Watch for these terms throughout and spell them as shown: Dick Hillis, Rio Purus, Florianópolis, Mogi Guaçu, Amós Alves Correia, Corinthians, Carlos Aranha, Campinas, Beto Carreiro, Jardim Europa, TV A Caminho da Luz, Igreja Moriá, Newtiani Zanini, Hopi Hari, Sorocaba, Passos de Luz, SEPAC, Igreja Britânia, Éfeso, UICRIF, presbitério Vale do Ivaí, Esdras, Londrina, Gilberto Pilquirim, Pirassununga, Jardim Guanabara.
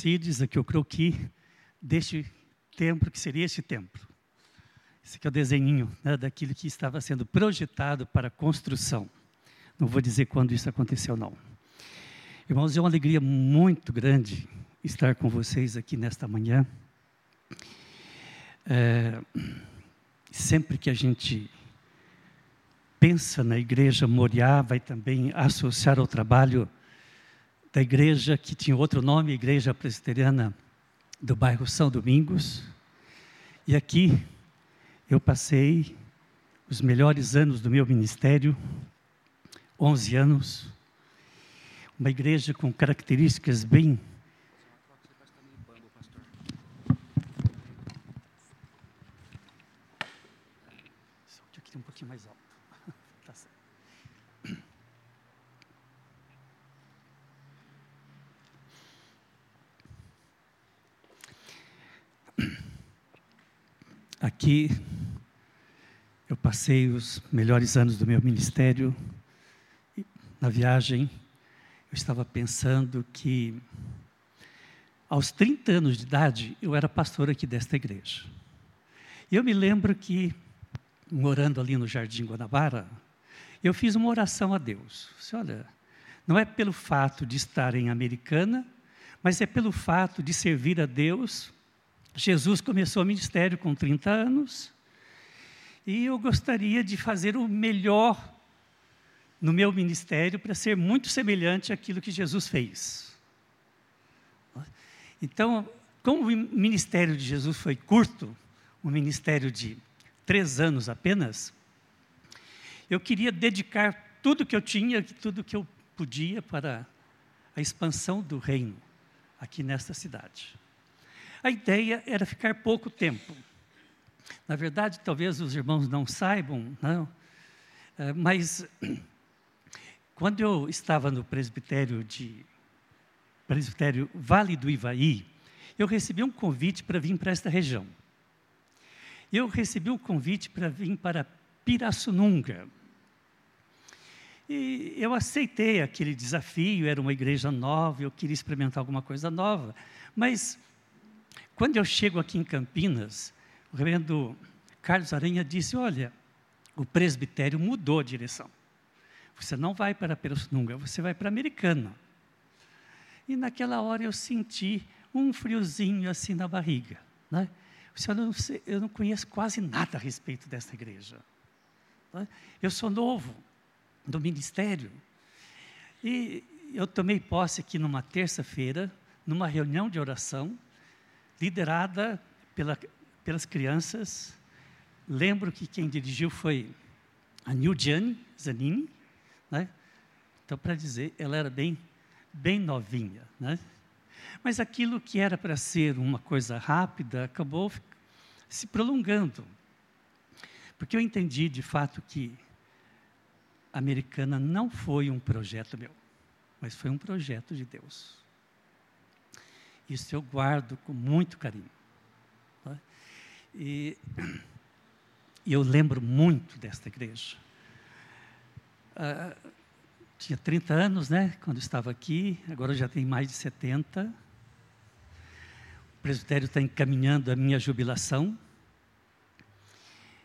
Cides, aqui o croqui deste templo, que seria este templo. Esse aqui é o desenhinho, né, daquilo que estava sendo projetado para construção. Não vou dizer quando isso aconteceu, não. Irmãos, é uma alegria muito grande estar com vocês aqui nesta manhã. Sempre que a gente pensa na Igreja Moriá, vai também associar ao trabalho da igreja que tinha outro nome, Igreja Presbiteriana do bairro São Domingos. E aqui eu passei os melhores anos do meu ministério, 11 anos, uma igreja com características bem... Um pouquinho mais alto. Tá certo. Aqui eu passei os melhores anos do meu ministério. Na viagem, eu estava pensando que aos 30 anos de idade eu era pastor aqui desta igreja. E eu me lembro que, morando ali no Jardim Guanabara, eu fiz uma oração a Deus. Olha, não é pelo fato de estar em Americana, mas é pelo fato de servir a Deus. Jesus começou o ministério com 30 anos, e eu gostaria de fazer o melhor no meu ministério para ser muito semelhante àquilo que Jesus fez. Então, como o ministério de Jesus foi curto, o ministério de 3 anos apenas, eu queria dedicar tudo que eu tinha, tudo que eu podia para a expansão do reino aqui nesta cidade. A ideia era ficar pouco tempo. Na verdade, talvez os irmãos não saibam, não, mas quando eu estava no presbitério Vale do Ivaí, eu recebi um convite para vir para esta região. Eu recebi o convite para vir para Pirassununga. E eu aceitei aquele desafio, era uma igreja nova, eu queria experimentar alguma coisa nova. Mas, quando eu chego aqui em Campinas, o reverendo Carlos Aranha disse: olha, o presbitério mudou a direção. Você não vai para Pirassununga, você vai para Americana. E naquela hora eu senti um friozinho assim na barriga, né? Eu não conheço quase nada a respeito dessa igreja. Eu sou novo do ministério. E eu tomei posse aqui numa terça-feira, numa reunião de oração, liderada pelas crianças. Lembro que quem dirigiu foi a Newtiani Zanini, né? Então, para dizer, ela era bem novinha, né? Mas aquilo que era para ser uma coisa rápida, acabou se prolongando. Porque eu entendi, de fato, que a Americana não foi um projeto meu, mas foi um projeto de Deus. Isso eu guardo com muito carinho. E eu lembro muito desta igreja. Tinha 30 anos, né, quando estava aqui, agora eu já tenho mais de 70. O presbitério está encaminhando a minha jubilação.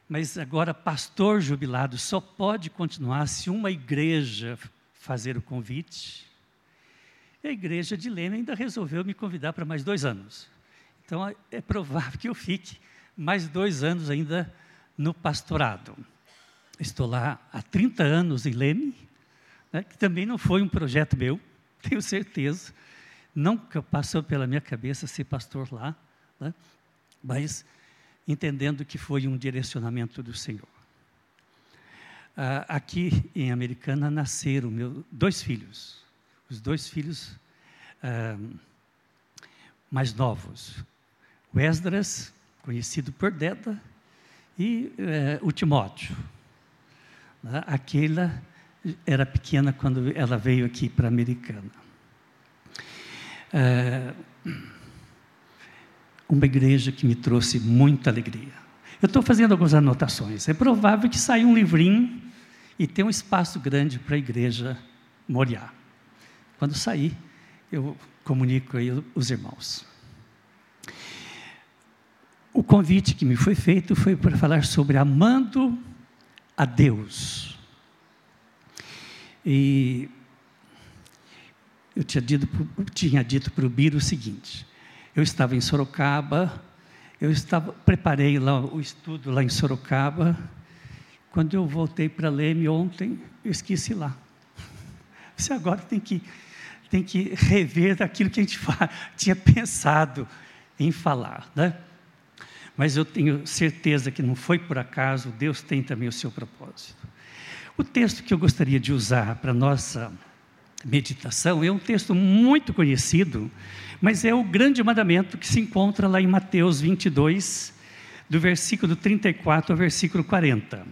Mas agora, pastor jubilado só pode continuar se uma igreja fazer o convite. E a igreja de Leme ainda resolveu me convidar para mais 2 anos. Então, é provável que eu fique mais 2 anos ainda no pastorado. Estou lá há 30 anos em Leme, que também não foi um projeto meu, tenho certeza, nunca passou pela minha cabeça ser pastor lá, né? Mas entendendo que foi um direcionamento do Senhor. Aqui em Americana nasceram meus 2 filhos, os 2 filhos mais novos, o Esdras, conhecido por Deda, e o Timóteo, né? Aquela era pequena quando ela veio aqui para a Americana. Uma igreja que me trouxe muita alegria. Eu estou fazendo algumas anotações. É provável que saia um livrinho e tenha um espaço grande para a Igreja Moriá. Quando sair, eu comunico aí os irmãos. O convite que me foi feito foi para falar sobre amando a Deus. E eu tinha dito para o Biro o seguinte: eu estava em Sorocaba, preparei lá o estudo lá em Sorocaba. Quando eu voltei para Leme ontem, eu esqueci lá. Você agora tem que rever aquilo que a gente tinha pensado em falar, né? Mas eu tenho certeza que não foi por acaso, Deus tem também o seu propósito. O texto que eu gostaria de usar para a nossa meditação é um texto muito conhecido, mas é o grande mandamento que se encontra lá em Mateus 22, do versículo 34 ao versículo 40.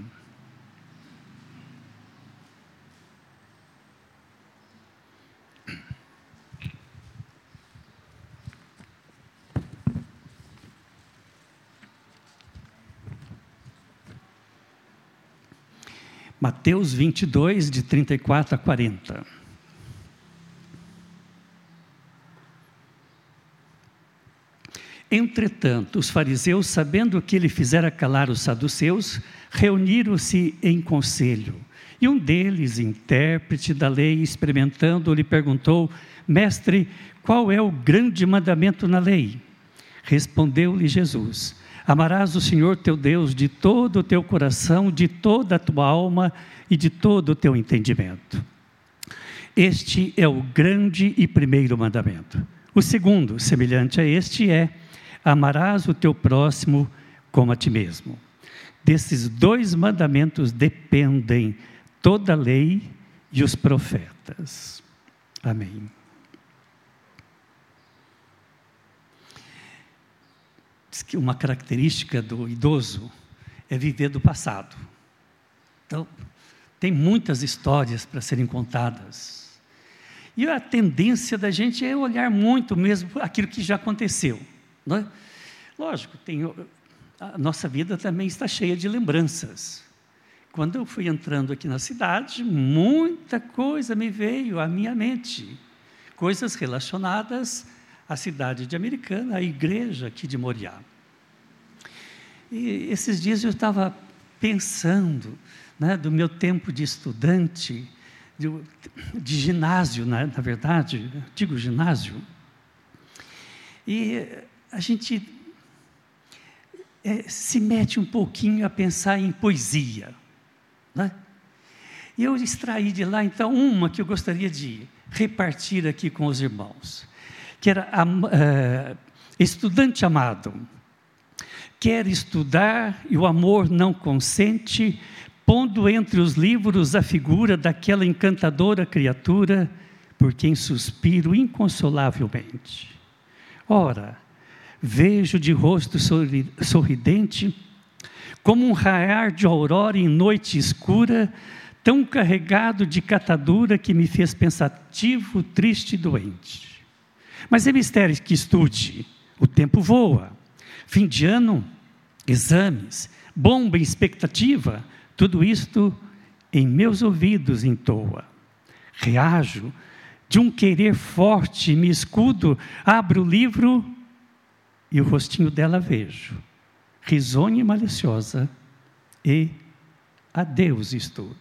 Mateus 22, de 34 a 40. Entretanto, os fariseus, sabendo que ele fizera calar os saduceus, reuniram-se em conselho. E um deles, intérprete da lei, experimentando, lhe perguntou: Mestre, qual é o grande mandamento na lei? Respondeu-lhe Jesus: Amarás o Senhor teu Deus de todo o teu coração, de toda a tua alma e de todo o teu entendimento. Este é o grande e primeiro mandamento. O segundo, semelhante a este, é: amarás o teu próximo como a ti mesmo. Desses dois mandamentos dependem toda a lei e os profetas. Amém. Diz que uma característica do idoso é viver do passado. Então, tem muitas histórias para serem contadas. E a tendência da gente é olhar muito mesmo aquilo que já aconteceu, não é? Lógico, a nossa vida também está cheia de lembranças. Quando eu fui entrando aqui na cidade, muita coisa me veio à minha mente. Coisas relacionadas a cidade de Americana, a igreja aqui de Moriá. E esses dias eu estava pensando, né, do meu tempo de estudante, de ginásio, na verdade, eu digo ginásio, e a gente se mete um pouquinho a pensar em poesia, né? E eu extraí de lá, então, uma que eu gostaria de repartir aqui com os irmãos, que era: estudante amado, quer estudar e o amor não consente, pondo entre os livros a figura daquela encantadora criatura, por quem suspiro inconsolavelmente. Ora, vejo de rosto sorridente, como um raiar de aurora em noite escura, tão carregado de catadura que me fez pensativo, triste e doente. Mas é mistério que estude, o tempo voa, fim de ano, exames, bomba, expectativa, tudo isto em meus ouvidos entoa. Reajo, de um querer forte me escudo, abro o livro e o rostinho dela vejo, risonha e maliciosa, e adeus estudo.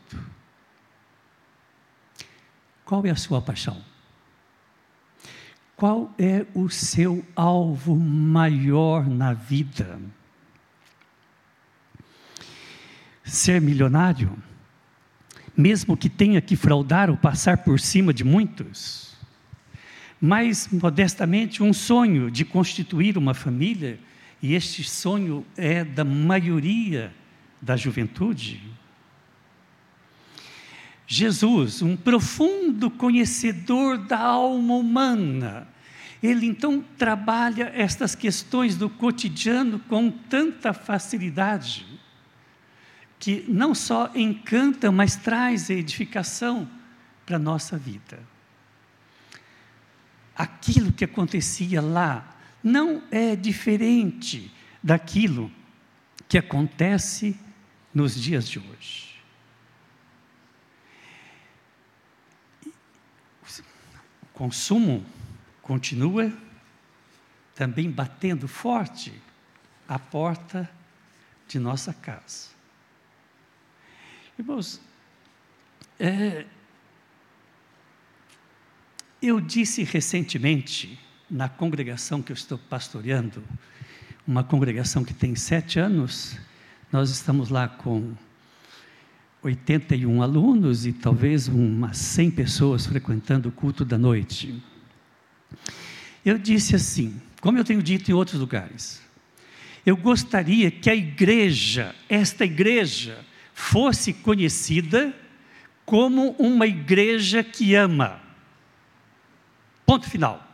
Qual é a sua paixão? Qual é o seu alvo maior na vida? Ser milionário? Mesmo que tenha que fraudar ou passar por cima de muitos? Mas, modestamente, um sonho de constituir uma família, e este sonho é da maioria da juventude? Jesus, um profundo conhecedor da alma humana, ele então trabalha estas questões do cotidiano com tanta facilidade, que não só encanta, mas traz a edificação para a nossa vida. Aquilo que acontecia lá não é diferente daquilo que acontece nos dias de hoje. Consumo continua também batendo forte a porta de nossa casa. Irmãos, eu disse recentemente, na congregação que eu estou pastoreando, uma congregação que tem 7 anos, nós estamos lá com 81 alunos e talvez umas 100 pessoas frequentando o culto da noite. Eu disse assim, como eu tenho dito em outros lugares, eu gostaria que a igreja, esta igreja, fosse conhecida como uma igreja que ama. Ponto final.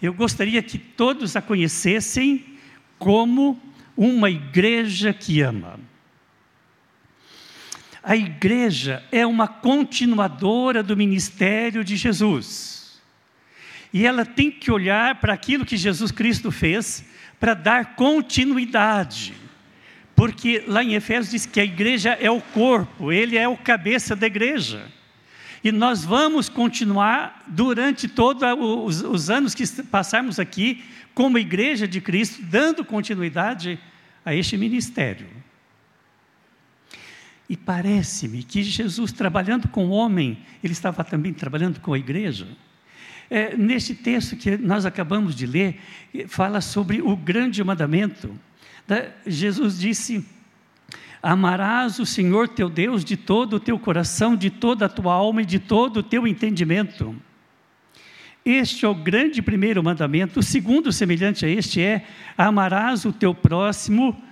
Eu gostaria que todos a conhecessem como uma igreja que ama. A igreja é uma continuadora do ministério de Jesus. E ela tem que olhar para aquilo que Jesus Cristo fez para dar continuidade. Porque lá em Efésios diz que a igreja é o corpo, ele é o cabeça da igreja. E nós vamos continuar durante todos os anos que passarmos aqui como igreja de Cristo, dando continuidade a este ministério. E parece-me que Jesus, trabalhando com o homem, ele estava também trabalhando com a igreja. Neste texto que nós acabamos de ler, fala sobre o grande mandamento. Jesus disse: amarás o Senhor teu Deus de todo o teu coração, de toda a tua alma e de todo o teu entendimento. Este é o grande primeiro mandamento. O segundo, semelhante a este, é: amarás o teu próximo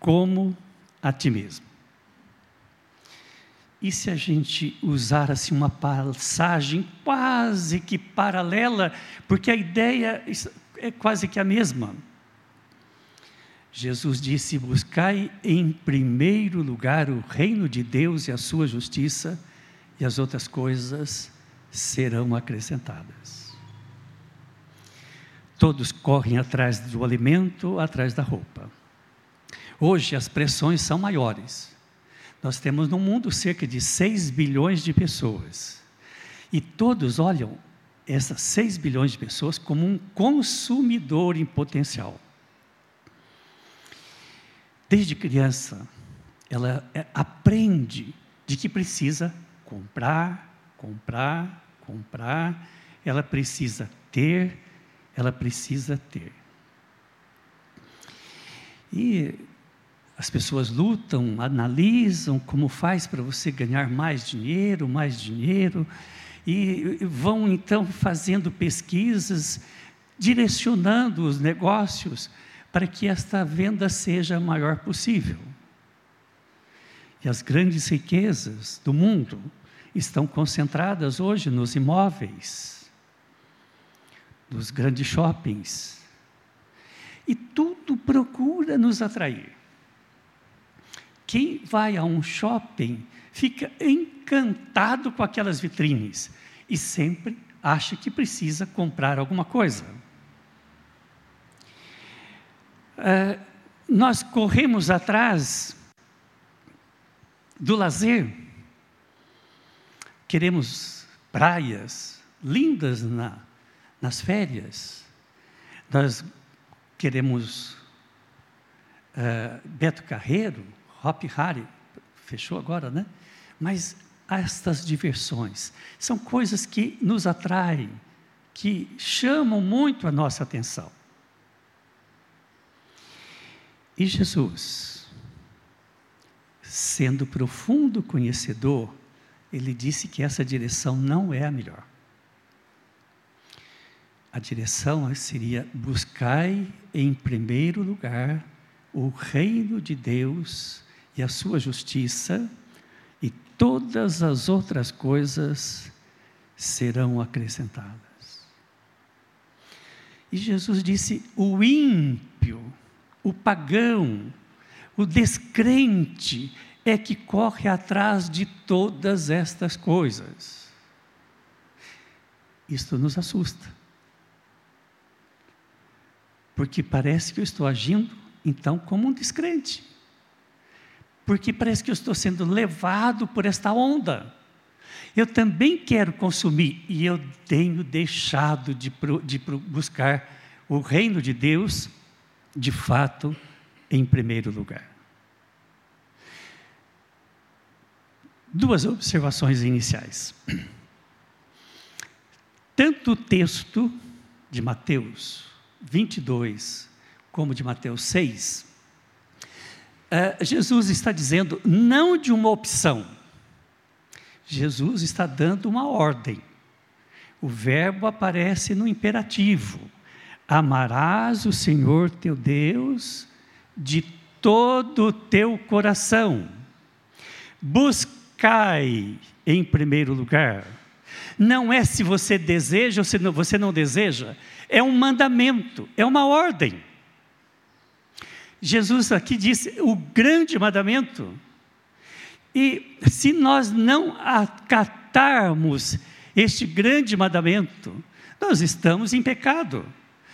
como a ti mesmo. E se a gente usar assim uma passagem quase que paralela, porque a ideia é quase que a mesma. Jesus disse: buscai em primeiro lugar o reino de Deus e a sua justiça, e as outras coisas serão acrescentadas. Todos correm atrás do alimento, atrás da roupa. Hoje as pressões são maiores. Nós temos no mundo cerca de 6 bilhões de pessoas. E todos olham essas 6 bilhões de pessoas como um consumidor em potencial. Desde criança, ela aprende de que precisa comprar, ela precisa ter. E as pessoas lutam, analisam como faz para você ganhar mais dinheiro, e vão então fazendo pesquisas, direcionando os negócios para que esta venda seja a maior possível. E as grandes riquezas do mundo estão concentradas hoje nos imóveis, nos grandes shoppings. E tudo procura nos atrair. Quem vai a um shopping fica encantado com aquelas vitrines e sempre acha que precisa comprar alguma coisa. Nós corremos atrás do lazer, queremos praias lindas nas férias, nós queremos Beto Carreiro, Hopi Hari, fechou agora, né? Mas estas diversões são coisas que nos atraem, que chamam muito a nossa atenção. E Jesus, sendo profundo conhecedor, ele disse que essa direção não é a melhor. A direção seria: buscai em primeiro lugar o reino de Deus e a sua justiça, e todas as outras coisas serão acrescentadas. E Jesus disse: o ímpio, o pagão, o descrente é que corre atrás de todas estas coisas. Isto nos assusta. Porque parece que eu estou agindo, então, como um descrente. Porque parece que eu estou sendo levado por esta onda. Eu também quero consumir, e eu tenho deixado de buscar o reino de Deus, de fato, em primeiro lugar. Duas observações iniciais. Tanto o texto de Mateus 22, como de Mateus 6, Jesus está dizendo não de uma opção, Jesus está dando uma ordem. O verbo aparece no imperativo: amarás o Senhor teu Deus de todo o teu coração. Buscai em primeiro lugar. Não é se você deseja ou se você não deseja, é um mandamento, é uma ordem. Jesus aqui diz o grande mandamento. E se nós não acatarmos este grande mandamento, nós estamos em pecado.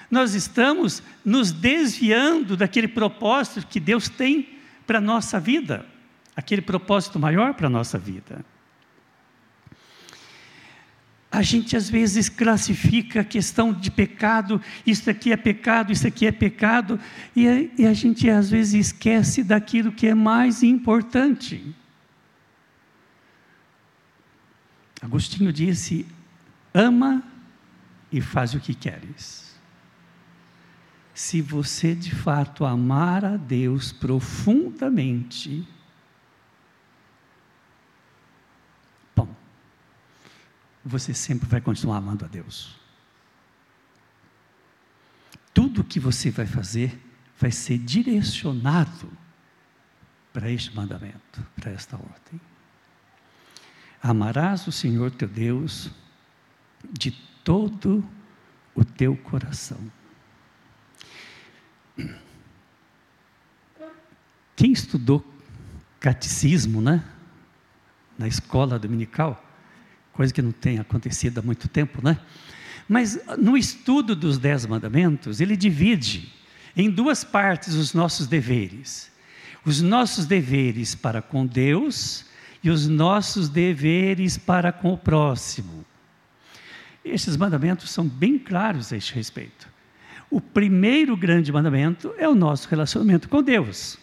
Nós estamos nos desviando daquele propósito que Deus tem para a nossa vida, aquele propósito maior para a nossa vida. A gente às vezes classifica a questão de pecado, isso aqui é pecado, isso aqui é pecado, e a gente às vezes esquece daquilo que é mais importante. Agostinho disse: ama e faz o que queres. Se você de fato amar a Deus profundamente, bom, você sempre vai continuar amando a Deus. Tudo que você vai fazer vai ser direcionado para este mandamento, para esta ordem. Amarás o Senhor teu Deus de todo o teu coração. Quem estudou catecismo, né? Na escola dominical, coisa que não tem acontecido há muito tempo, né? Mas no estudo dos 10 mandamentos, ele divide em 2 partes os nossos deveres. Os nossos deveres para com Deus e os nossos deveres para com o próximo. Esses mandamentos são bem claros a este respeito. O primeiro grande mandamento é o nosso relacionamento com Deus.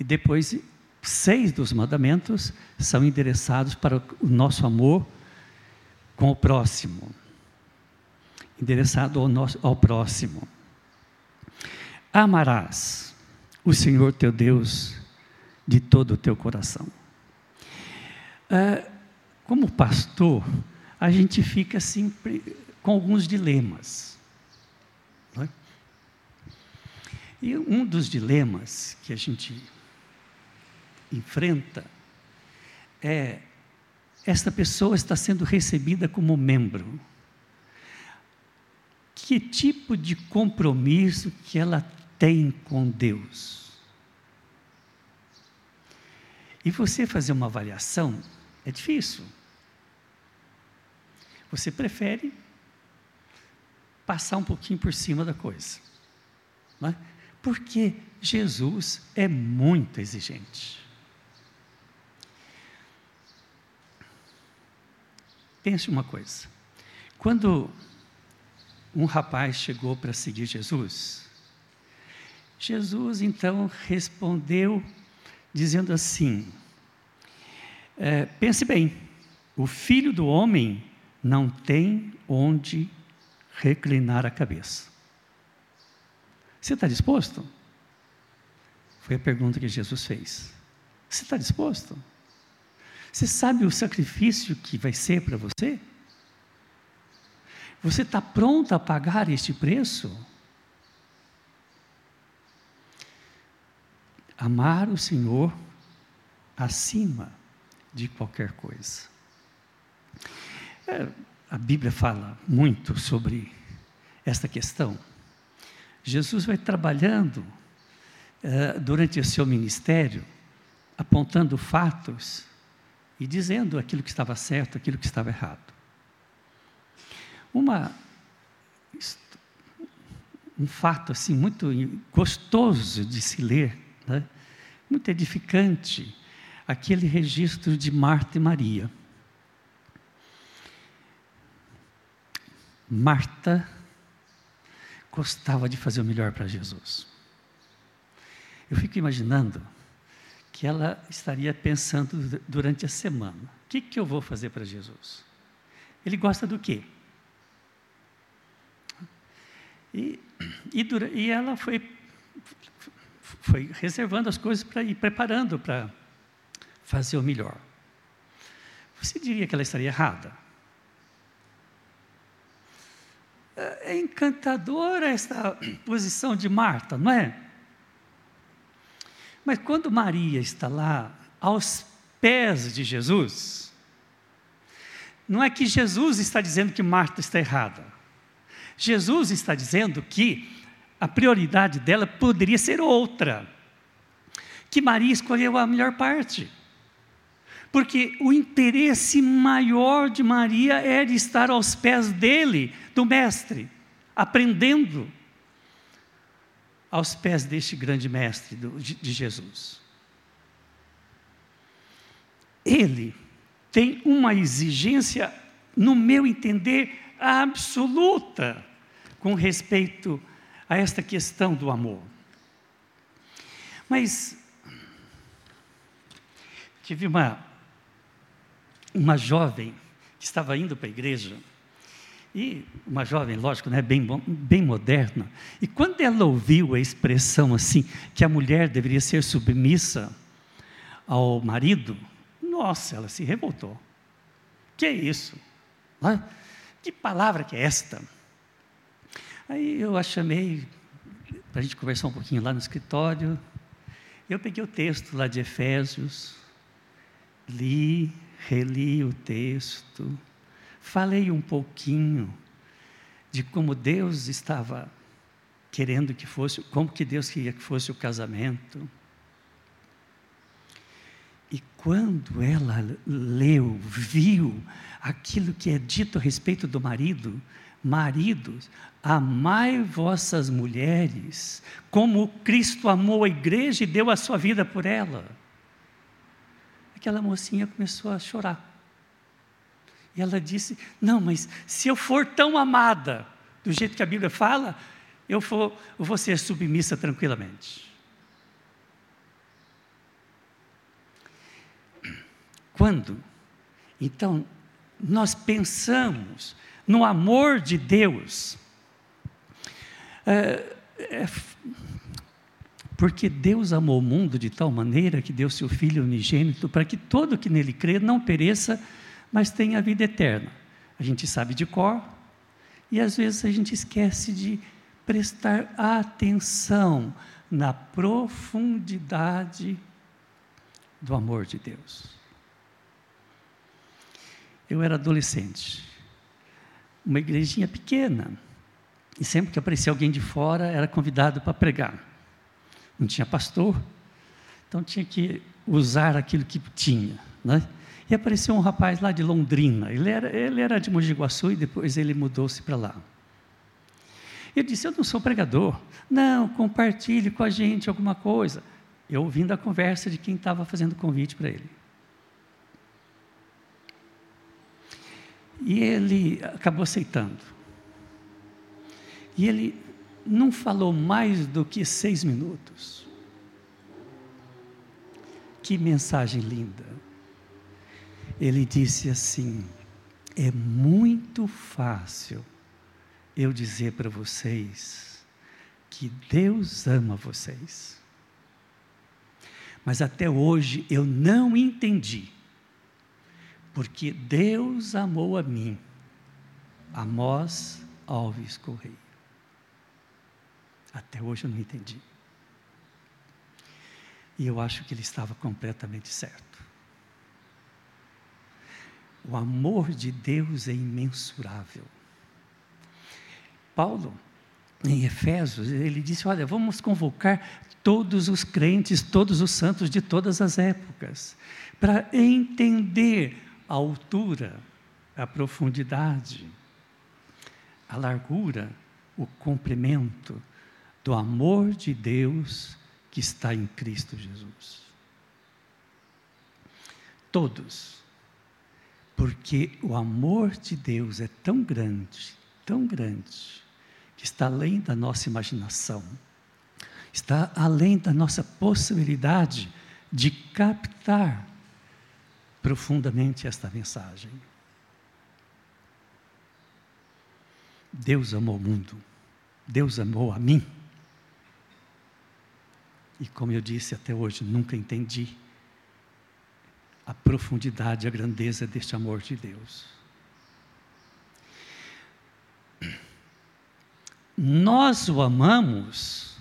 E depois, 6 dos mandamentos são endereçados para o nosso amor com o próximo. Endereçado ao próximo. Amarás o Senhor teu Deus de todo o teu coração. Como pastor, a gente fica sempre com alguns dilemas, não é? E um dos dilemas que a gente enfrenta é: esta pessoa está sendo recebida como membro. Que tipo de compromisso que ela tem com Deus? E você fazer uma avaliação é difícil. Você prefere passar um pouquinho por cima da coisa, não é? Porque Jesus é muito exigente. Pense uma coisa. Quando um rapaz chegou para seguir Jesus, Jesus então respondeu dizendo assim: pense bem, o filho do homem não tem onde reclinar a cabeça. Você está disposto? Foi a pergunta que Jesus fez. Você está disposto? Você sabe o sacrifício que vai ser para você? Você está pronto a pagar este preço? Amar o Senhor acima de qualquer coisa. A Bíblia fala muito sobre esta questão. Jesus vai trabalhando durante o seu ministério, apontando fatos e dizendo aquilo que estava certo, aquilo que estava errado. Um fato assim, muito gostoso de se ler, muito edificante, aquele registro de Marta e Maria. Marta gostava de fazer o melhor para Jesus. Eu fico imaginando que ela estaria pensando durante a semana: o que que eu vou fazer para Jesus? Ele gosta do quê? E ela foi reservando as coisas para ir preparando para fazer o melhor. Você diria que ela estaria errada? É encantadora esta posição de Marta, não é? Mas quando Maria está lá, aos pés de Jesus, não é que Jesus está dizendo que Marta está errada. Jesus está dizendo que a prioridade dela poderia ser outra, que Maria escolheu a melhor parte, porque o interesse maior de Maria era estar aos pés dele, do mestre, aprendendo aos pés deste grande mestre de Jesus. Ele tem uma exigência, no meu entender, absoluta com respeito a esta questão do amor. Mas tive uma jovem que estava indo para a igreja, e uma jovem, lógico, né, bem moderna, e quando ela ouviu a expressão assim, que a mulher deveria ser submissa ao marido, nossa, ela se revoltou. Que é isso? Que palavra que é esta? Aí eu a chamei para a gente conversar um pouquinho lá no escritório. Eu peguei o texto lá de Efésios, li, reli o texto, falei um pouquinho de como Deus estava querendo que fosse, como que Deus queria que fosse o casamento. E quando ela leu, viu aquilo que é dito a respeito do marido: maridos, amai vossas mulheres, como Cristo amou a igreja e deu a sua vida por ela. Aquela mocinha começou a chorar. E ela disse: não, mas se eu for tão amada, do jeito que a Bíblia fala, eu vou ser submissa tranquilamente. Quando, então, nós pensamos no amor de Deus, porque Deus amou o mundo de tal maneira que deu seu Filho unigênito, para que todo que nele crê não pereça, mas tenha a vida eterna. A gente sabe de cor, e às vezes a gente esquece de prestar atenção na profundidade do amor de Deus. Eu era adolescente, uma igrejinha pequena, e sempre que aparecia alguém de fora, era convidado para pregar. Não tinha pastor, então tinha que usar aquilo que tinha, né? E apareceu um rapaz lá de Londrina, ele era de Mogi Guaçu, e depois ele mudou-se para lá. Ele disse: eu não sou pregador. Não, compartilhe com a gente alguma coisa. Eu ouvindo a conversa de quem estava fazendo convite para ele. E ele acabou aceitando. E ele não falou mais do que 6 minutos. Que mensagem linda! Ele disse assim: é muito fácil eu dizer para vocês que Deus ama vocês, mas até hoje eu não entendi porque Deus amou a mim. Amós Alves Correia. Até hoje eu não entendi. E eu acho que ele estava completamente certo. O amor de Deus é imensurável. Paulo, em Efésios, ele disse: olha, vamos convocar todos os crentes, todos os santos de todas as épocas, para entender a altura, a profundidade, a largura, o comprimento do amor de Deus que está em Cristo Jesus. todos, porque o amor de Deus é tão grande, que está além da nossa imaginação, está além da nossa possibilidade de captar profundamente esta mensagem. Deus amou o mundo, Deus amou a mim. E como eu disse até hoje, nunca entendi a profundidade, a grandeza deste amor de Deus. Nós o amamos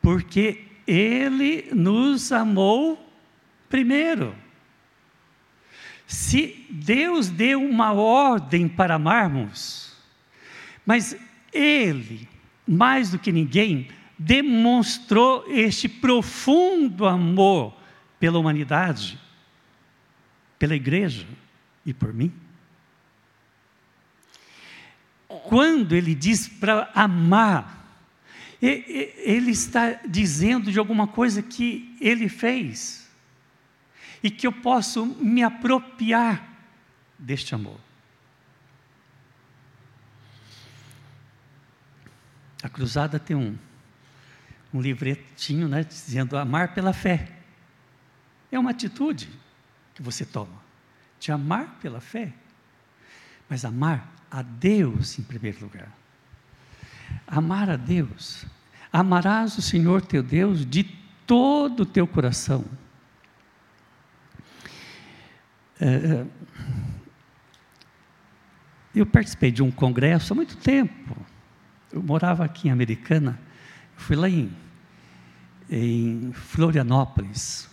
porque Ele nos amou primeiro. Se Deus deu uma ordem para amarmos, mas Ele, mais do que ninguém, demonstrou este profundo amor pela humanidade, pela igreja e por mim. Quando ele diz para amar, ele está dizendo de alguma coisa que ele fez e que eu posso me apropriar deste amor. A cruzada tem um livretinho, né, dizendo amar pela fé. É uma atitude que você toma, de amar pela fé, mas amar a Deus em primeiro lugar. Amar a Deus. Amarás o Senhor teu Deus de todo o teu coração. Eu participei de um congresso há muito tempo. Eu morava aqui em Americana. Fui lá em Florianópolis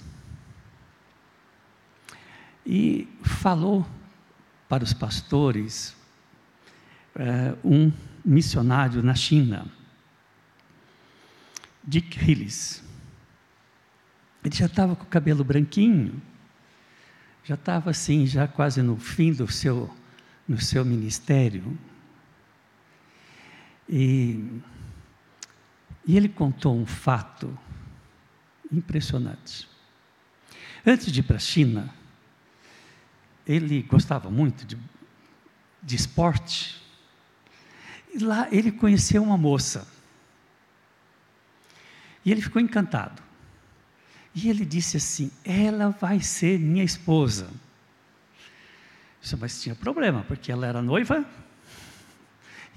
e falou para os pastores um missionário na China, Dick Hillis. Ele já estava com o cabelo branquinho, já estava assim, já quase no fim do seu ministério. E ele contou um fato impressionante. Antes de ir para a China, ele gostava muito de esporte. E lá ele conheceu uma moça. E ele ficou encantado. E ele disse assim, ela vai ser minha esposa. Mas tinha problema, porque ela era noiva.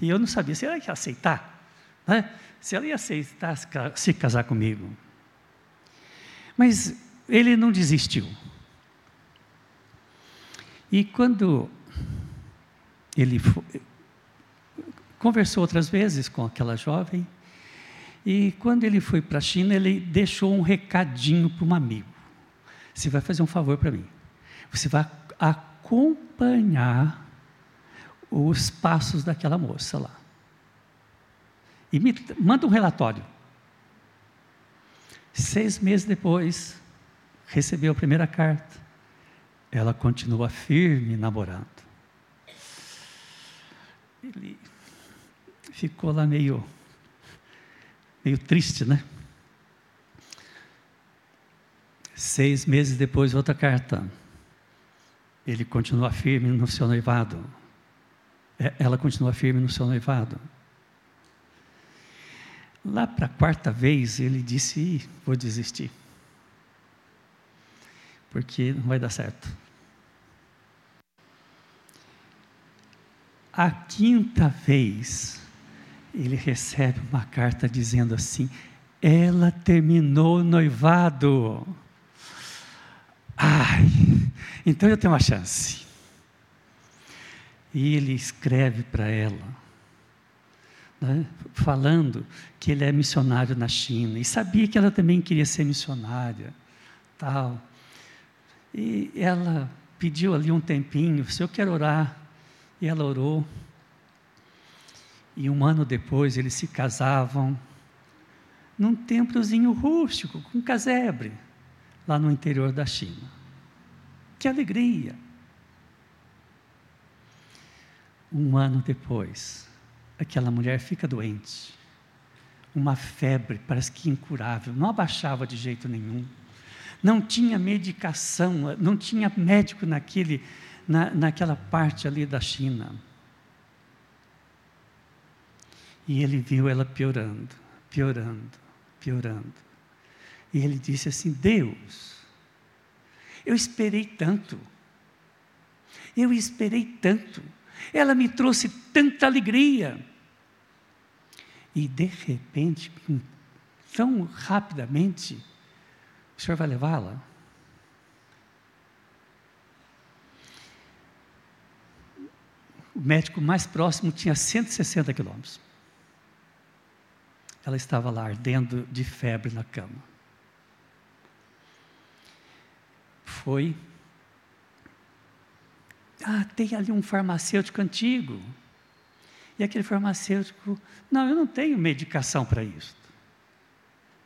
E eu não sabia se ela ia aceitar. Se ela ia aceitar se casar comigo. Mas ele não desistiu. E quando ele conversou outras vezes com aquela jovem, e quando ele foi para a China, ele deixou um recadinho para um amigo. Você vai fazer um favor para mim. Você vai acompanhar os passos daquela moça lá. E me manda um relatório. 6 meses depois, recebeu a primeira carta. Ela continua firme namorando. Ele ficou lá meio triste, né? 6 meses depois, outra carta. Ele continua firme no seu noivado. Ela continua firme no seu noivado. Lá para a 4ª vez, ele disse, vou desistir, porque não vai dar certo. A 5ª vez, ele recebe uma carta dizendo assim, ela terminou o noivado. Ai, então eu tenho uma chance. E ele escreve para ela, falando que ele é missionário na China, e sabia que ela também queria ser missionária, tal. E ela pediu ali um tempinho, se eu quero orar, e ela orou, e 1 ano depois eles se casavam, num templozinho rústico, com casebre, lá no interior da China. Que alegria! 1 ano depois, aquela mulher fica doente, uma febre, parece que incurável, não abaixava de jeito nenhum, não tinha medicação, não tinha médico naquela parte ali da China. E ele viu ela piorando, piorando, piorando. E ele disse assim: Deus, eu esperei tanto, eu esperei tanto, ela me trouxe tanta alegria, e de repente, tão rapidamente, o Senhor vai levá-la? O médico mais próximo tinha 160 quilômetros, ela estava lá ardendo de febre na cama. Foi, tem ali um farmacêutico antigo, e aquele farmacêutico, não, eu não tenho medicação para isso.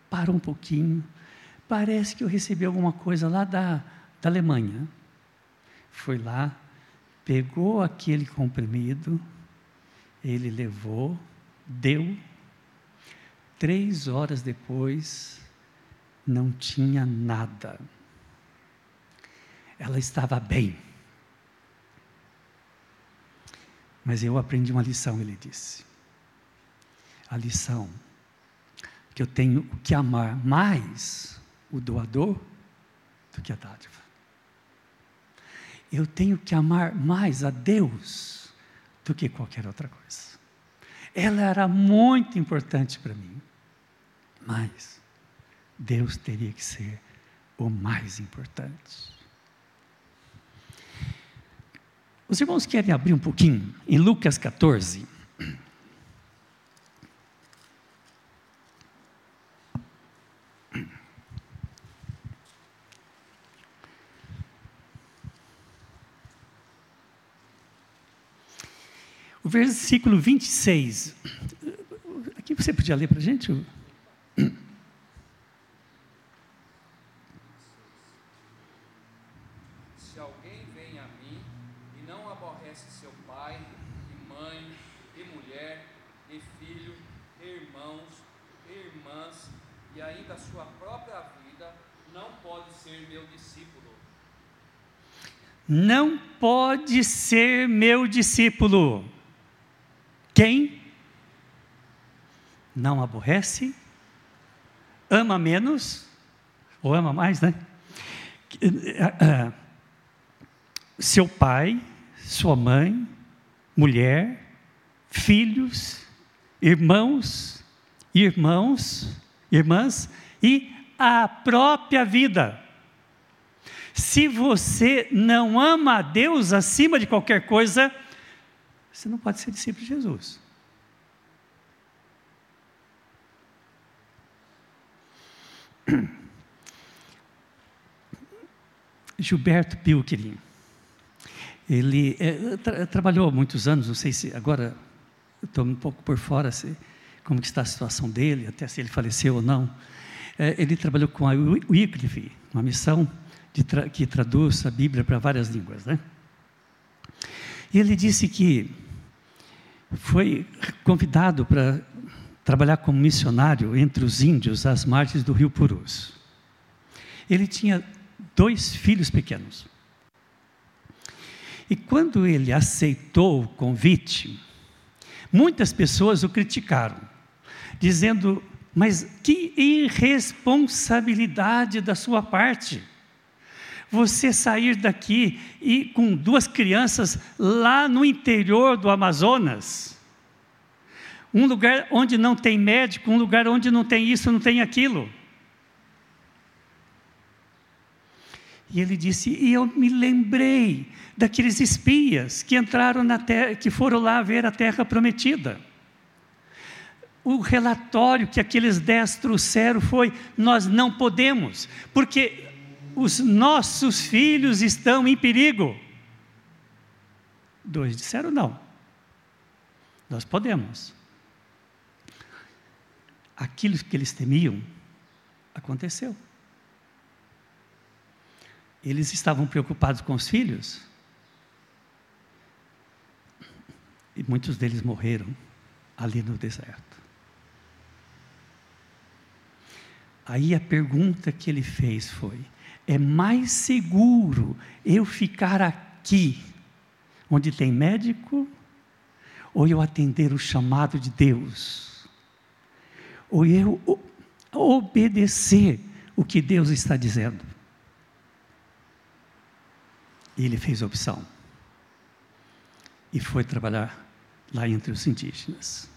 Parou um pouquinho, parece que eu recebi alguma coisa lá da Alemanha. Foi lá, pegou aquele comprimido, ele levou, deu, 3 horas depois, não tinha nada. Ela estava bem. Mas eu aprendi uma lição, ele disse. A lição que eu tenho que amar mais o doador do que a dádiva. Eu tenho que amar mais a Deus do que qualquer outra coisa. Ela era muito importante para mim, mas Deus teria que ser o mais importante. Os irmãos querem abrir um pouquinho em Lucas 14. O versículo 26. Aqui você podia ler para a gente? Não pode ser meu discípulo. Quem não aborrece, ama menos, ou ama mais, né? Seu pai, sua mãe, mulher, filhos, irmãs e a própria vida. Se você não ama a Deus acima de qualquer coisa, você não pode ser discípulo de Jesus. Gilberto Pilquirim, ele trabalhou há muitos anos, não sei se agora, estou um pouco por fora, como que está a situação dele, até se ele faleceu ou não. Ele trabalhou com a UICRIF, uma missão que traduz a Bíblia para várias línguas, né? E ele disse que foi convidado para trabalhar como missionário entre os índios às margens do Rio Purus. Ele tinha 2 filhos pequenos. E quando ele aceitou o convite, muitas pessoas o criticaram, dizendo: mas que irresponsabilidade da sua parte! Você sair daqui e com 2 crianças lá no interior do Amazonas, um lugar onde não tem médico, um lugar onde não tem isso, não tem aquilo. E ele disse: e eu me lembrei daqueles espias que entraram na terra, que foram lá ver a terra prometida. O relatório que aqueles 10 trouxeram foi: nós não podemos, porque os nossos filhos estão em perigo. 2 disseram: não, nós podemos. Aquilo que eles temiam aconteceu. Eles estavam preocupados com os filhos, e muitos deles morreram ali no deserto. Aí a pergunta que ele fez foi: é mais seguro eu ficar aqui, onde tem médico, ou eu atender o chamado de Deus, ou eu obedecer o que Deus está dizendo. E ele fez a opção, e foi trabalhar lá entre os indígenas.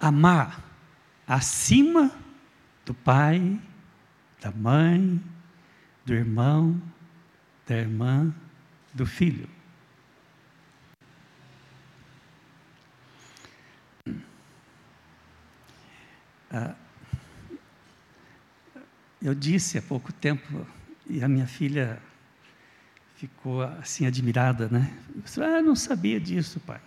Amar acima do pai, da mãe, do irmão, da irmã, do filho. Eu disse há pouco tempo, e a minha filha ficou assim admirada, né? Eu não sabia disso, pai.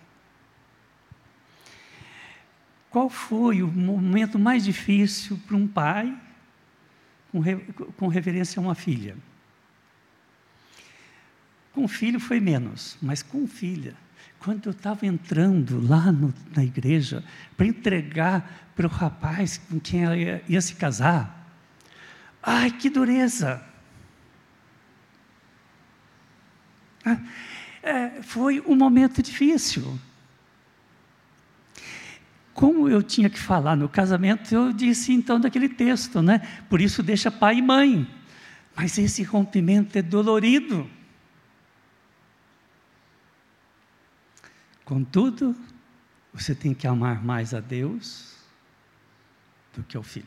Qual foi o momento mais difícil para um pai com referência a uma filha? Com filho foi menos, mas com filha. Quando eu estava entrando lá na igreja para entregar para o rapaz com quem ela ia se casar, ai, que dureza! Foi um momento difícil. Como eu tinha que falar no casamento, eu disse então daquele texto, né? Por isso deixa pai e mãe. Mas esse rompimento é dolorido. Contudo, você tem que amar mais a Deus do que ao filho.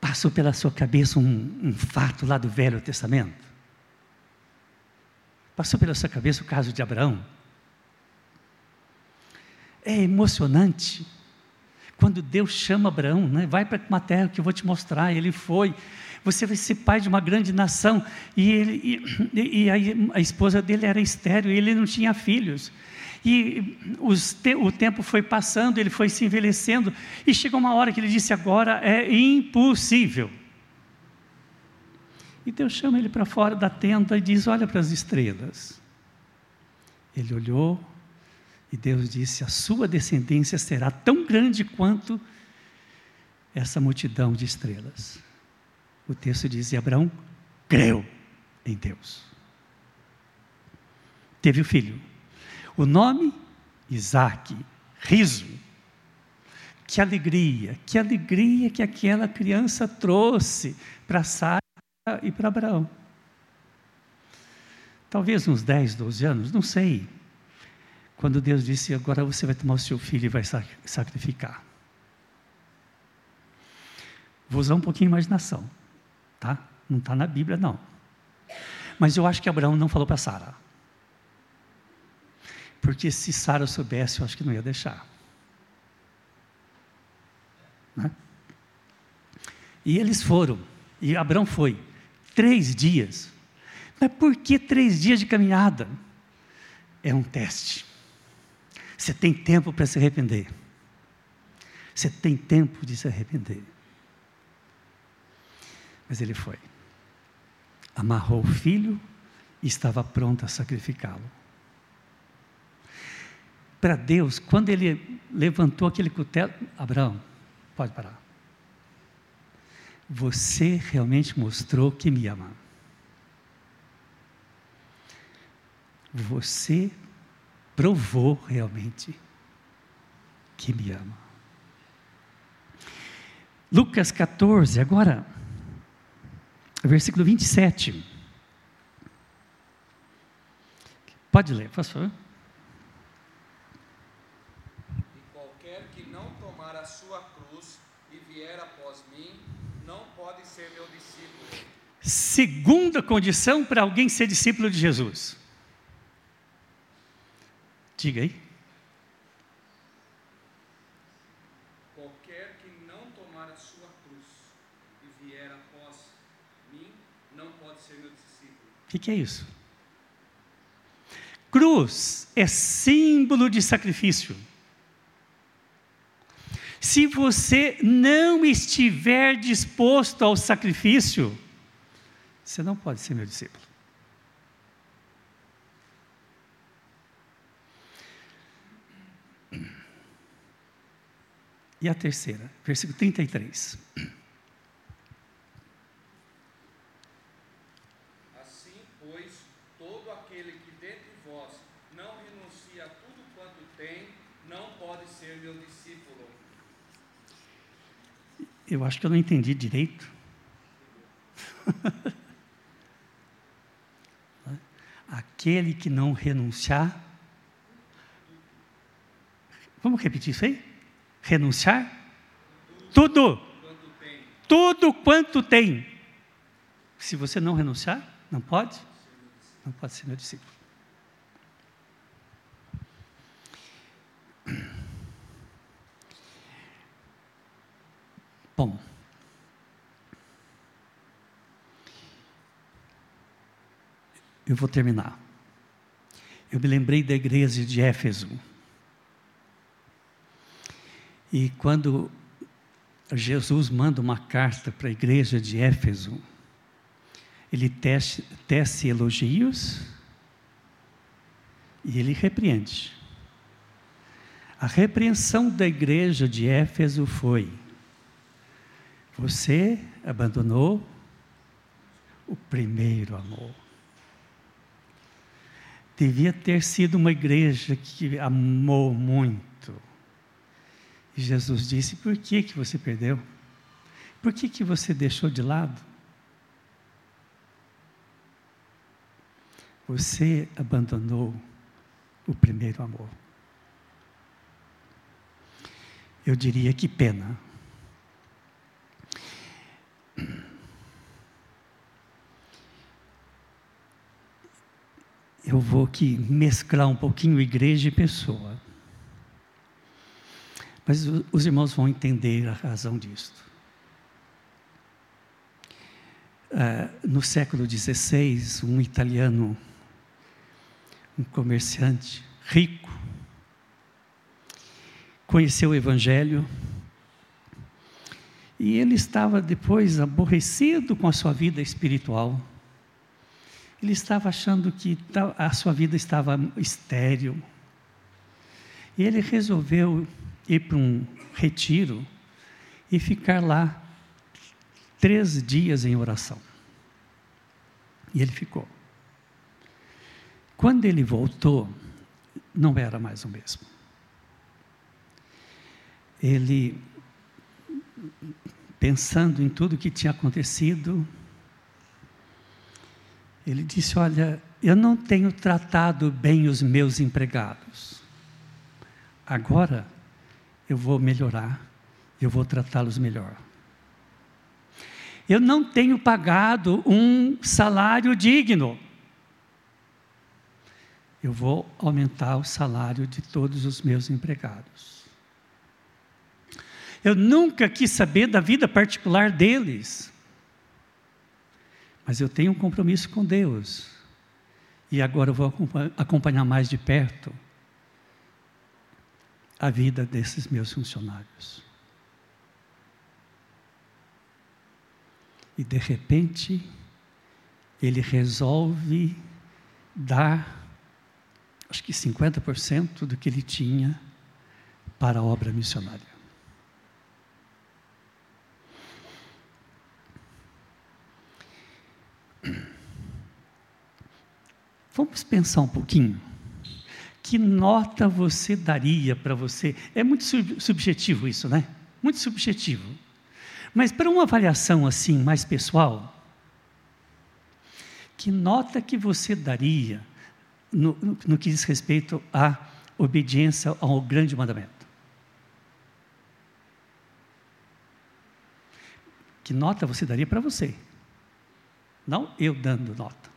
Passou pela sua cabeça um fato lá do Velho Testamento? Passou pela sua cabeça o caso de Abraão? É emocionante, quando Deus chama Abraão, né? Vai para uma terra que eu vou te mostrar, ele foi, você vai ser pai de uma grande nação, e a esposa dele era estéril, ele não tinha filhos, e o tempo foi passando, ele foi se envelhecendo, e chegou uma hora que ele disse, agora é impossível, e Deus chama ele para fora da tenda e diz, olha para as estrelas, ele olhou, e Deus disse, a sua descendência será tão grande quanto essa multidão de estrelas. O texto diz, e Abraão creu em Deus. Teve um filho. O nome, Isaque, riso. Que alegria, que alegria que aquela criança trouxe para Sara e para Abraão. Talvez uns 10, 12 anos, não sei. Quando Deus disse, agora você vai tomar o seu filho e vai sacrificar. Vou usar um pouquinho de imaginação, tá? Não está na Bíblia, não. Mas eu acho que Abraão não falou para Sara. Porque se Sara soubesse, eu acho que não ia deixar. Né? E eles foram, e Abraão foi. 3 dias. Mas por que 3 dias de caminhada? É um teste. Você tem tempo para se arrepender. Você tem tempo de se arrepender. Mas ele foi. Amarrou o filho e estava pronto a sacrificá-lo. Para Deus, quando ele levantou aquele cutelo, Abraão, pode parar. Você realmente mostrou que me ama. Você provou realmente que me ama. Lucas 14, agora, versículo 27. Pode ler, por favor. E qualquer que não tomar a sua cruz e vier após mim, não pode ser meu discípulo. Segunda condição para alguém ser discípulo de Jesus. Diga aí. Qualquer que não tomar a sua cruz e vier após mim, não pode ser meu discípulo. O que é isso? Cruz é símbolo de sacrifício. Se você não estiver disposto ao sacrifício, você não pode ser meu discípulo. e a terceira, versículo 33. Assim, pois, todo aquele que dentre vós não renuncia a tudo quanto tem, não pode ser meu discípulo. Eu acho que eu não entendi direito. Aquele que não renunciar. Vamos repetir isso aí? Renunciar? Tudo quanto tem. Se você não renunciar, não pode? Não pode ser meu discípulo. Bom. Eu vou terminar. Eu me lembrei da igreja de Éfeso. E quando Jesus manda uma carta para a igreja de Éfeso, ele tece elogios e ele repreende. A repreensão da igreja de Éfeso foi: você abandonou o primeiro amor. Devia ter sido uma igreja que amou muito. E Jesus disse: por que você perdeu? Por que você deixou de lado? Você abandonou o primeiro amor. Eu diria que pena. Eu vou aqui mesclar um pouquinho igreja e pessoa. Mas os irmãos vão entender a razão disso. No século XVI, um italiano, um comerciante rico, conheceu o Evangelho e ele estava depois aborrecido com a sua vida espiritual. Ele estava achando que a sua vida estava estéril. E ele resolveu ir para um retiro e ficar lá 3 dias em oração. E ele ficou. Quando ele voltou, não era mais o mesmo. Ele, pensando em tudo que tinha acontecido, ele disse: olha, eu não tenho tratado bem os meus empregados. Agora eu vou melhorar, eu vou tratá-los melhor. Eu não tenho pagado um salário digno. Eu vou aumentar o salário de todos os meus empregados. Eu nunca quis saber da vida particular deles. Mas eu tenho um compromisso com Deus, e agora eu vou acompanhar mais de perto a vida desses meus funcionários. E de repente, ele resolve dar, acho que 50% do que ele tinha para a obra missionária. Vamos pensar um pouquinho. Que nota você daria para você? É muito subjetivo isso, né? Muito subjetivo. Mas para uma avaliação assim, mais pessoal, que nota que você daria no que diz respeito à obediência ao grande mandamento? Que nota você daria para você? Não eu dando nota.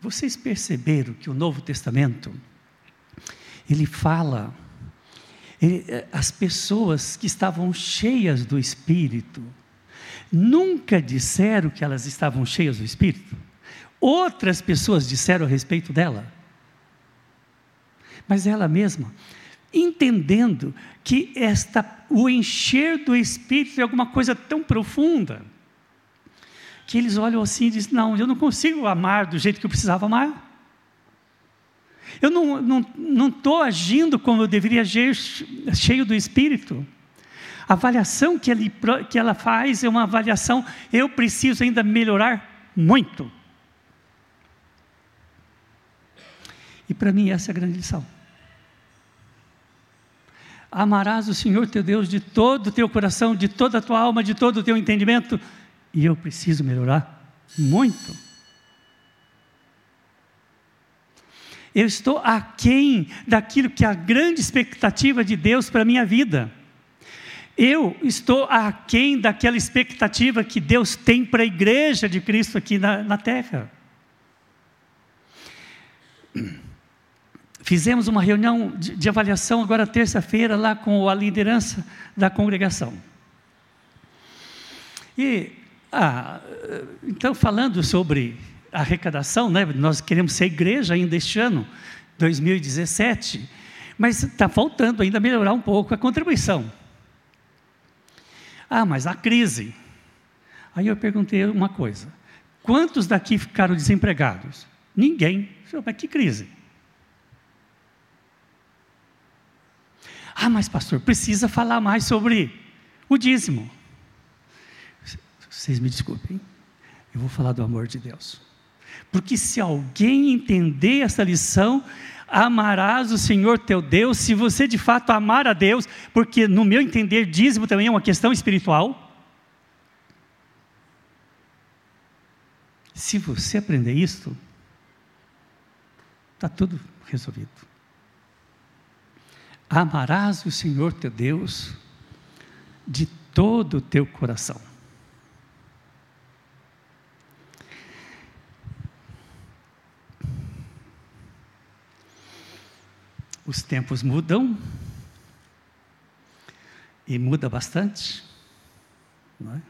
Vocês perceberam que o Novo Testamento, ele fala, as pessoas que estavam cheias do Espírito, nunca disseram que elas estavam cheias do Espírito? Outras pessoas disseram a respeito dela, mas ela mesma, entendendo que o encher do Espírito é alguma coisa tão profunda, que eles olham assim e dizem: não, eu não consigo amar do jeito que eu precisava amar. Eu não estou agindo como eu deveria agir, cheio do Espírito. A avaliação que ela faz é uma avaliação, eu preciso ainda melhorar muito. E para mim essa é a grande lição. Amarás o Senhor teu Deus de todo o teu coração, de toda a tua alma, de todo o teu entendimento. E eu preciso melhorar muito. Eu estou aquém daquilo que é a grande expectativa de Deus para a minha vida. Eu estou aquém daquela expectativa que Deus tem para a igreja de Cristo aqui na terra. Fizemos uma reunião de avaliação agora terça-feira lá com a liderança da congregação. E, então falando sobre arrecadação, né? Nós queremos ser igreja ainda este ano, 2017, mas está faltando ainda melhorar um pouco a contribuição. Mas a crise. Aí eu perguntei uma coisa: quantos daqui ficaram desempregados? Ninguém. Mas que crise? Mas pastor, precisa falar mais sobre o dízimo. Vocês me desculpem, eu vou falar do amor de Deus. Porque se alguém entender essa lição, amarás o Senhor teu Deus, se você de fato amar a Deus, porque no meu entender, dízimo também é uma questão espiritual. Se você aprender isso, está tudo resolvido. Amarás o Senhor teu Deus de todo o teu coração. Os tempos mudam, e muda bastante, não é?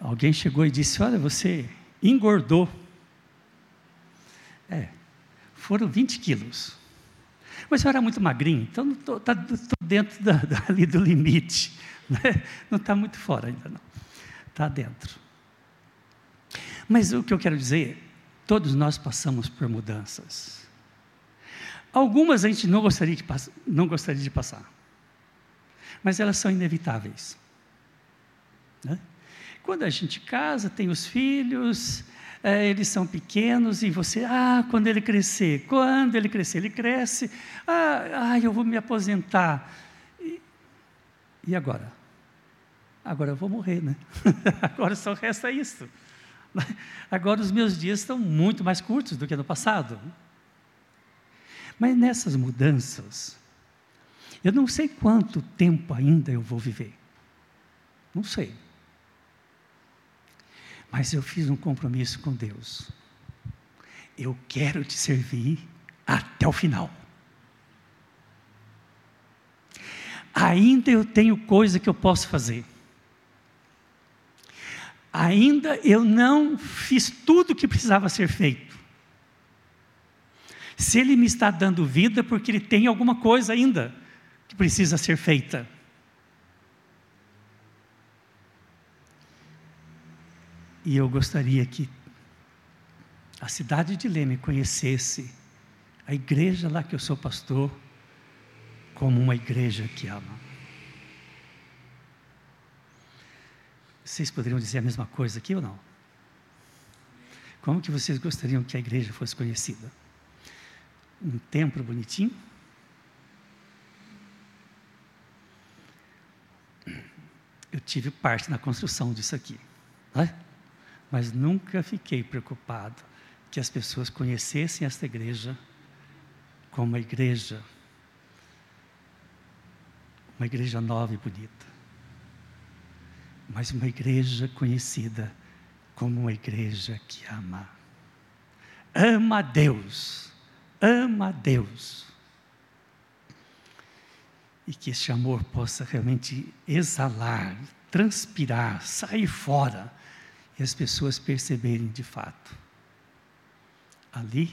Alguém chegou e disse: olha, você engordou. Foram 20 quilos, mas eu era muito magrinho, então não estou dentro ali do limite, né? Não está muito fora ainda não, está dentro. Mas o que eu quero dizer, todos nós passamos por mudanças. Algumas a gente não gostaria de passar, mas elas são inevitáveis, né? Quando a gente casa, tem os filhos, eles são pequenos, e você, quando ele crescer, ele cresce, eu vou me aposentar, e agora? Agora eu vou morrer, né? Agora só resta isso. Agora os meus dias estão muito mais curtos do que no passado. Mas nessas mudanças, eu não sei quanto tempo ainda eu vou viver. Não sei. Mas eu fiz um compromisso com Deus. Eu quero te servir até o final. Ainda eu tenho coisa que eu posso fazer. Ainda eu não fiz tudo o que precisava ser feito. Se Ele me está dando vida, porque Ele tem alguma coisa ainda que precisa ser feita. E eu gostaria que a cidade de Leme conhecesse a igreja lá que eu sou pastor como uma igreja que ama. Vocês poderiam dizer a mesma coisa aqui ou não? Como que vocês gostariam que a igreja fosse conhecida? Um templo bonitinho? Eu tive parte na construção disso aqui, né? Mas nunca fiquei preocupado que as pessoas conhecessem esta igreja como uma igreja nova e bonita, mas uma igreja conhecida como uma igreja que ama. Ama a Deus. Ama a Deus, e que este amor possa realmente exalar, transpirar, sair fora, e as pessoas perceberem de fato, ali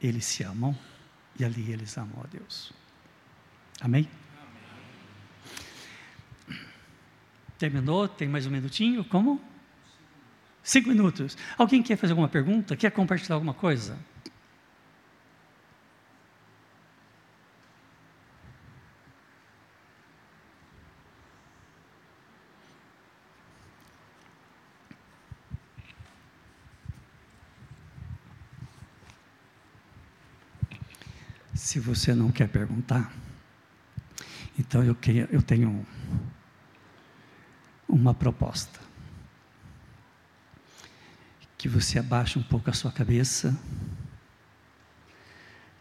eles se amam, e ali eles amam a Deus. Amém? Amém. Terminou? Tem mais um minutinho? Como? 5 minutos. Alguém quer fazer alguma pergunta? Quer compartilhar alguma coisa? Se você não quer perguntar, então eu tenho uma proposta. Que você abaixe um pouco a sua cabeça,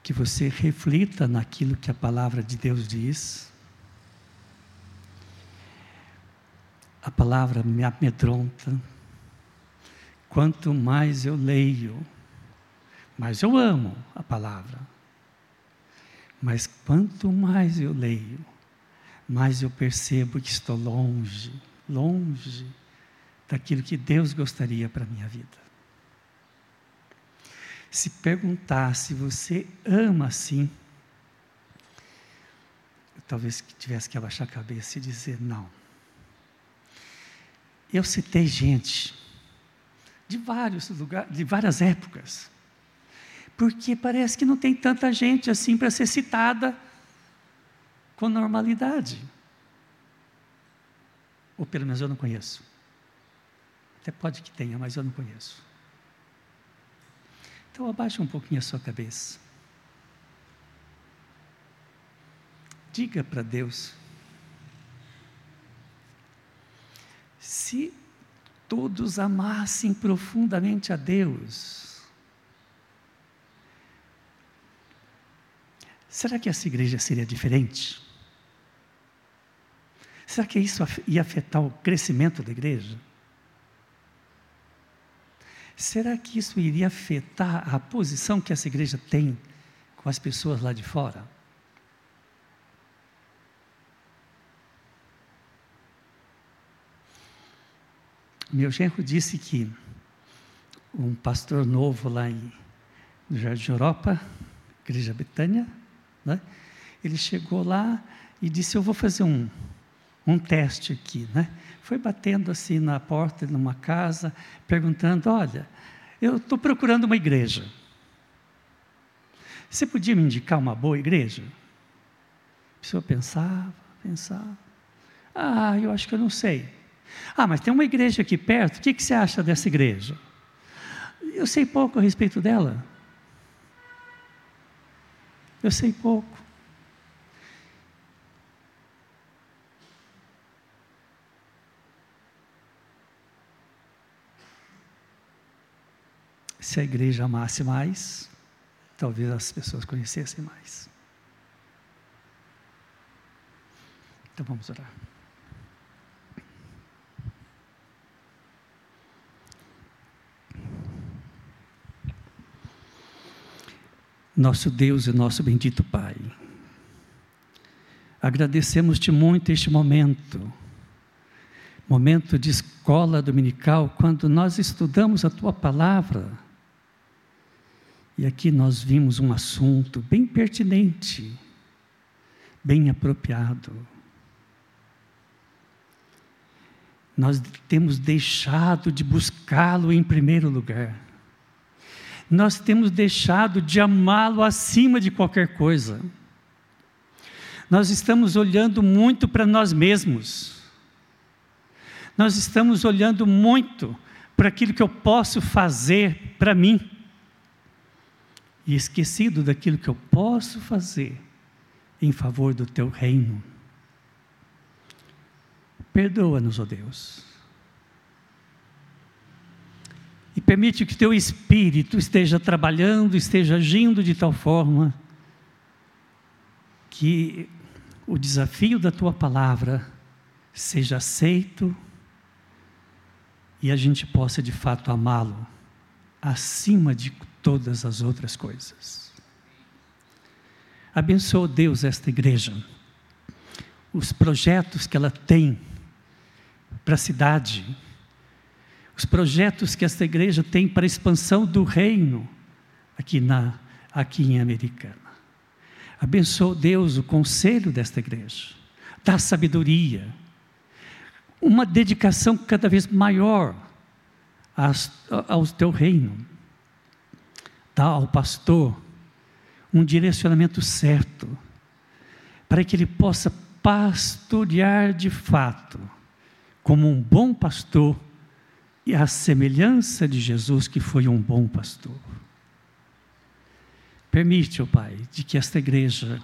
que você reflita naquilo que a palavra de Deus diz. A palavra me amedronta. Quanto mais eu leio, mas eu amo a palavra, mas quanto mais eu leio, mais eu percebo que estou longe, longe daquilo que Deus gostaria para a minha vida. Se perguntar se você ama assim, talvez tivesse que abaixar a cabeça e dizer não. Eu citei gente de vários lugares, de várias épocas, porque parece que não tem tanta gente assim para ser citada com normalidade. Ou pelo menos eu não conheço. Até pode que tenha, mas eu não conheço. Então abaixa um pouquinho a sua cabeça. Diga para Deus, se todos amassem profundamente a Deus, será que essa igreja seria diferente? Será que isso ia afetar o crescimento da igreja? Será que isso iria afetar a posição que essa igreja tem com as pessoas lá de fora? Meu genro disse que um pastor novo lá no Jardim Europa, Igreja Britânia, né? Ele chegou lá e disse, eu vou fazer um teste aqui, né? Foi batendo assim na porta de uma casa, perguntando, olha, eu estou procurando uma igreja, você podia me indicar uma boa igreja? A pessoa pensava, eu acho que eu não sei, mas tem uma igreja aqui perto, o que você acha dessa igreja? Eu sei pouco a respeito dela. Eu sei pouco. Se a igreja amasse mais, talvez as pessoas conhecessem mais. Então vamos orar. Nosso Deus e nosso bendito Pai, agradecemos-te muito este momento de escola dominical, quando nós estudamos a Tua Palavra, e aqui nós vimos um assunto bem pertinente, bem apropriado. Nós temos deixado de buscá-lo em primeiro lugar. Nós temos deixado de amá-lo acima de qualquer coisa. Nós estamos olhando muito para nós mesmos. Nós estamos olhando muito para aquilo que eu posso fazer para mim. E esquecido daquilo que eu posso fazer em favor do Teu reino. Perdoa-nos, ó Deus. E permite que Teu Espírito esteja trabalhando, esteja agindo de tal forma que o desafio da Tua Palavra seja aceito e a gente possa de fato amá-lo acima de todas as outras coisas. Abençoa, Deus, esta igreja, os projetos que ela tem para a cidade, os projetos que esta igreja tem para a expansão do reino aqui em Americana. Abençoa, Deus, o conselho desta igreja, dá sabedoria, uma dedicação cada vez maior ao Teu reino, dá ao pastor um direcionamento certo, para que ele possa pastorear de fato, como um bom pastor, e a semelhança de Jesus, que foi um bom pastor. Permite, ó Pai, de que esta igreja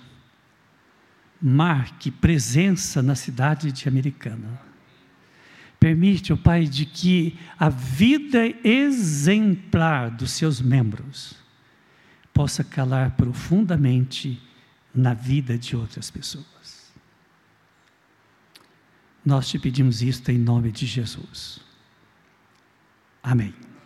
marque presença na cidade de Americana. Permite, ó Pai, de que a vida exemplar dos seus membros possa calar profundamente na vida de outras pessoas. Nós te pedimos isto em nome de Jesus. Amém.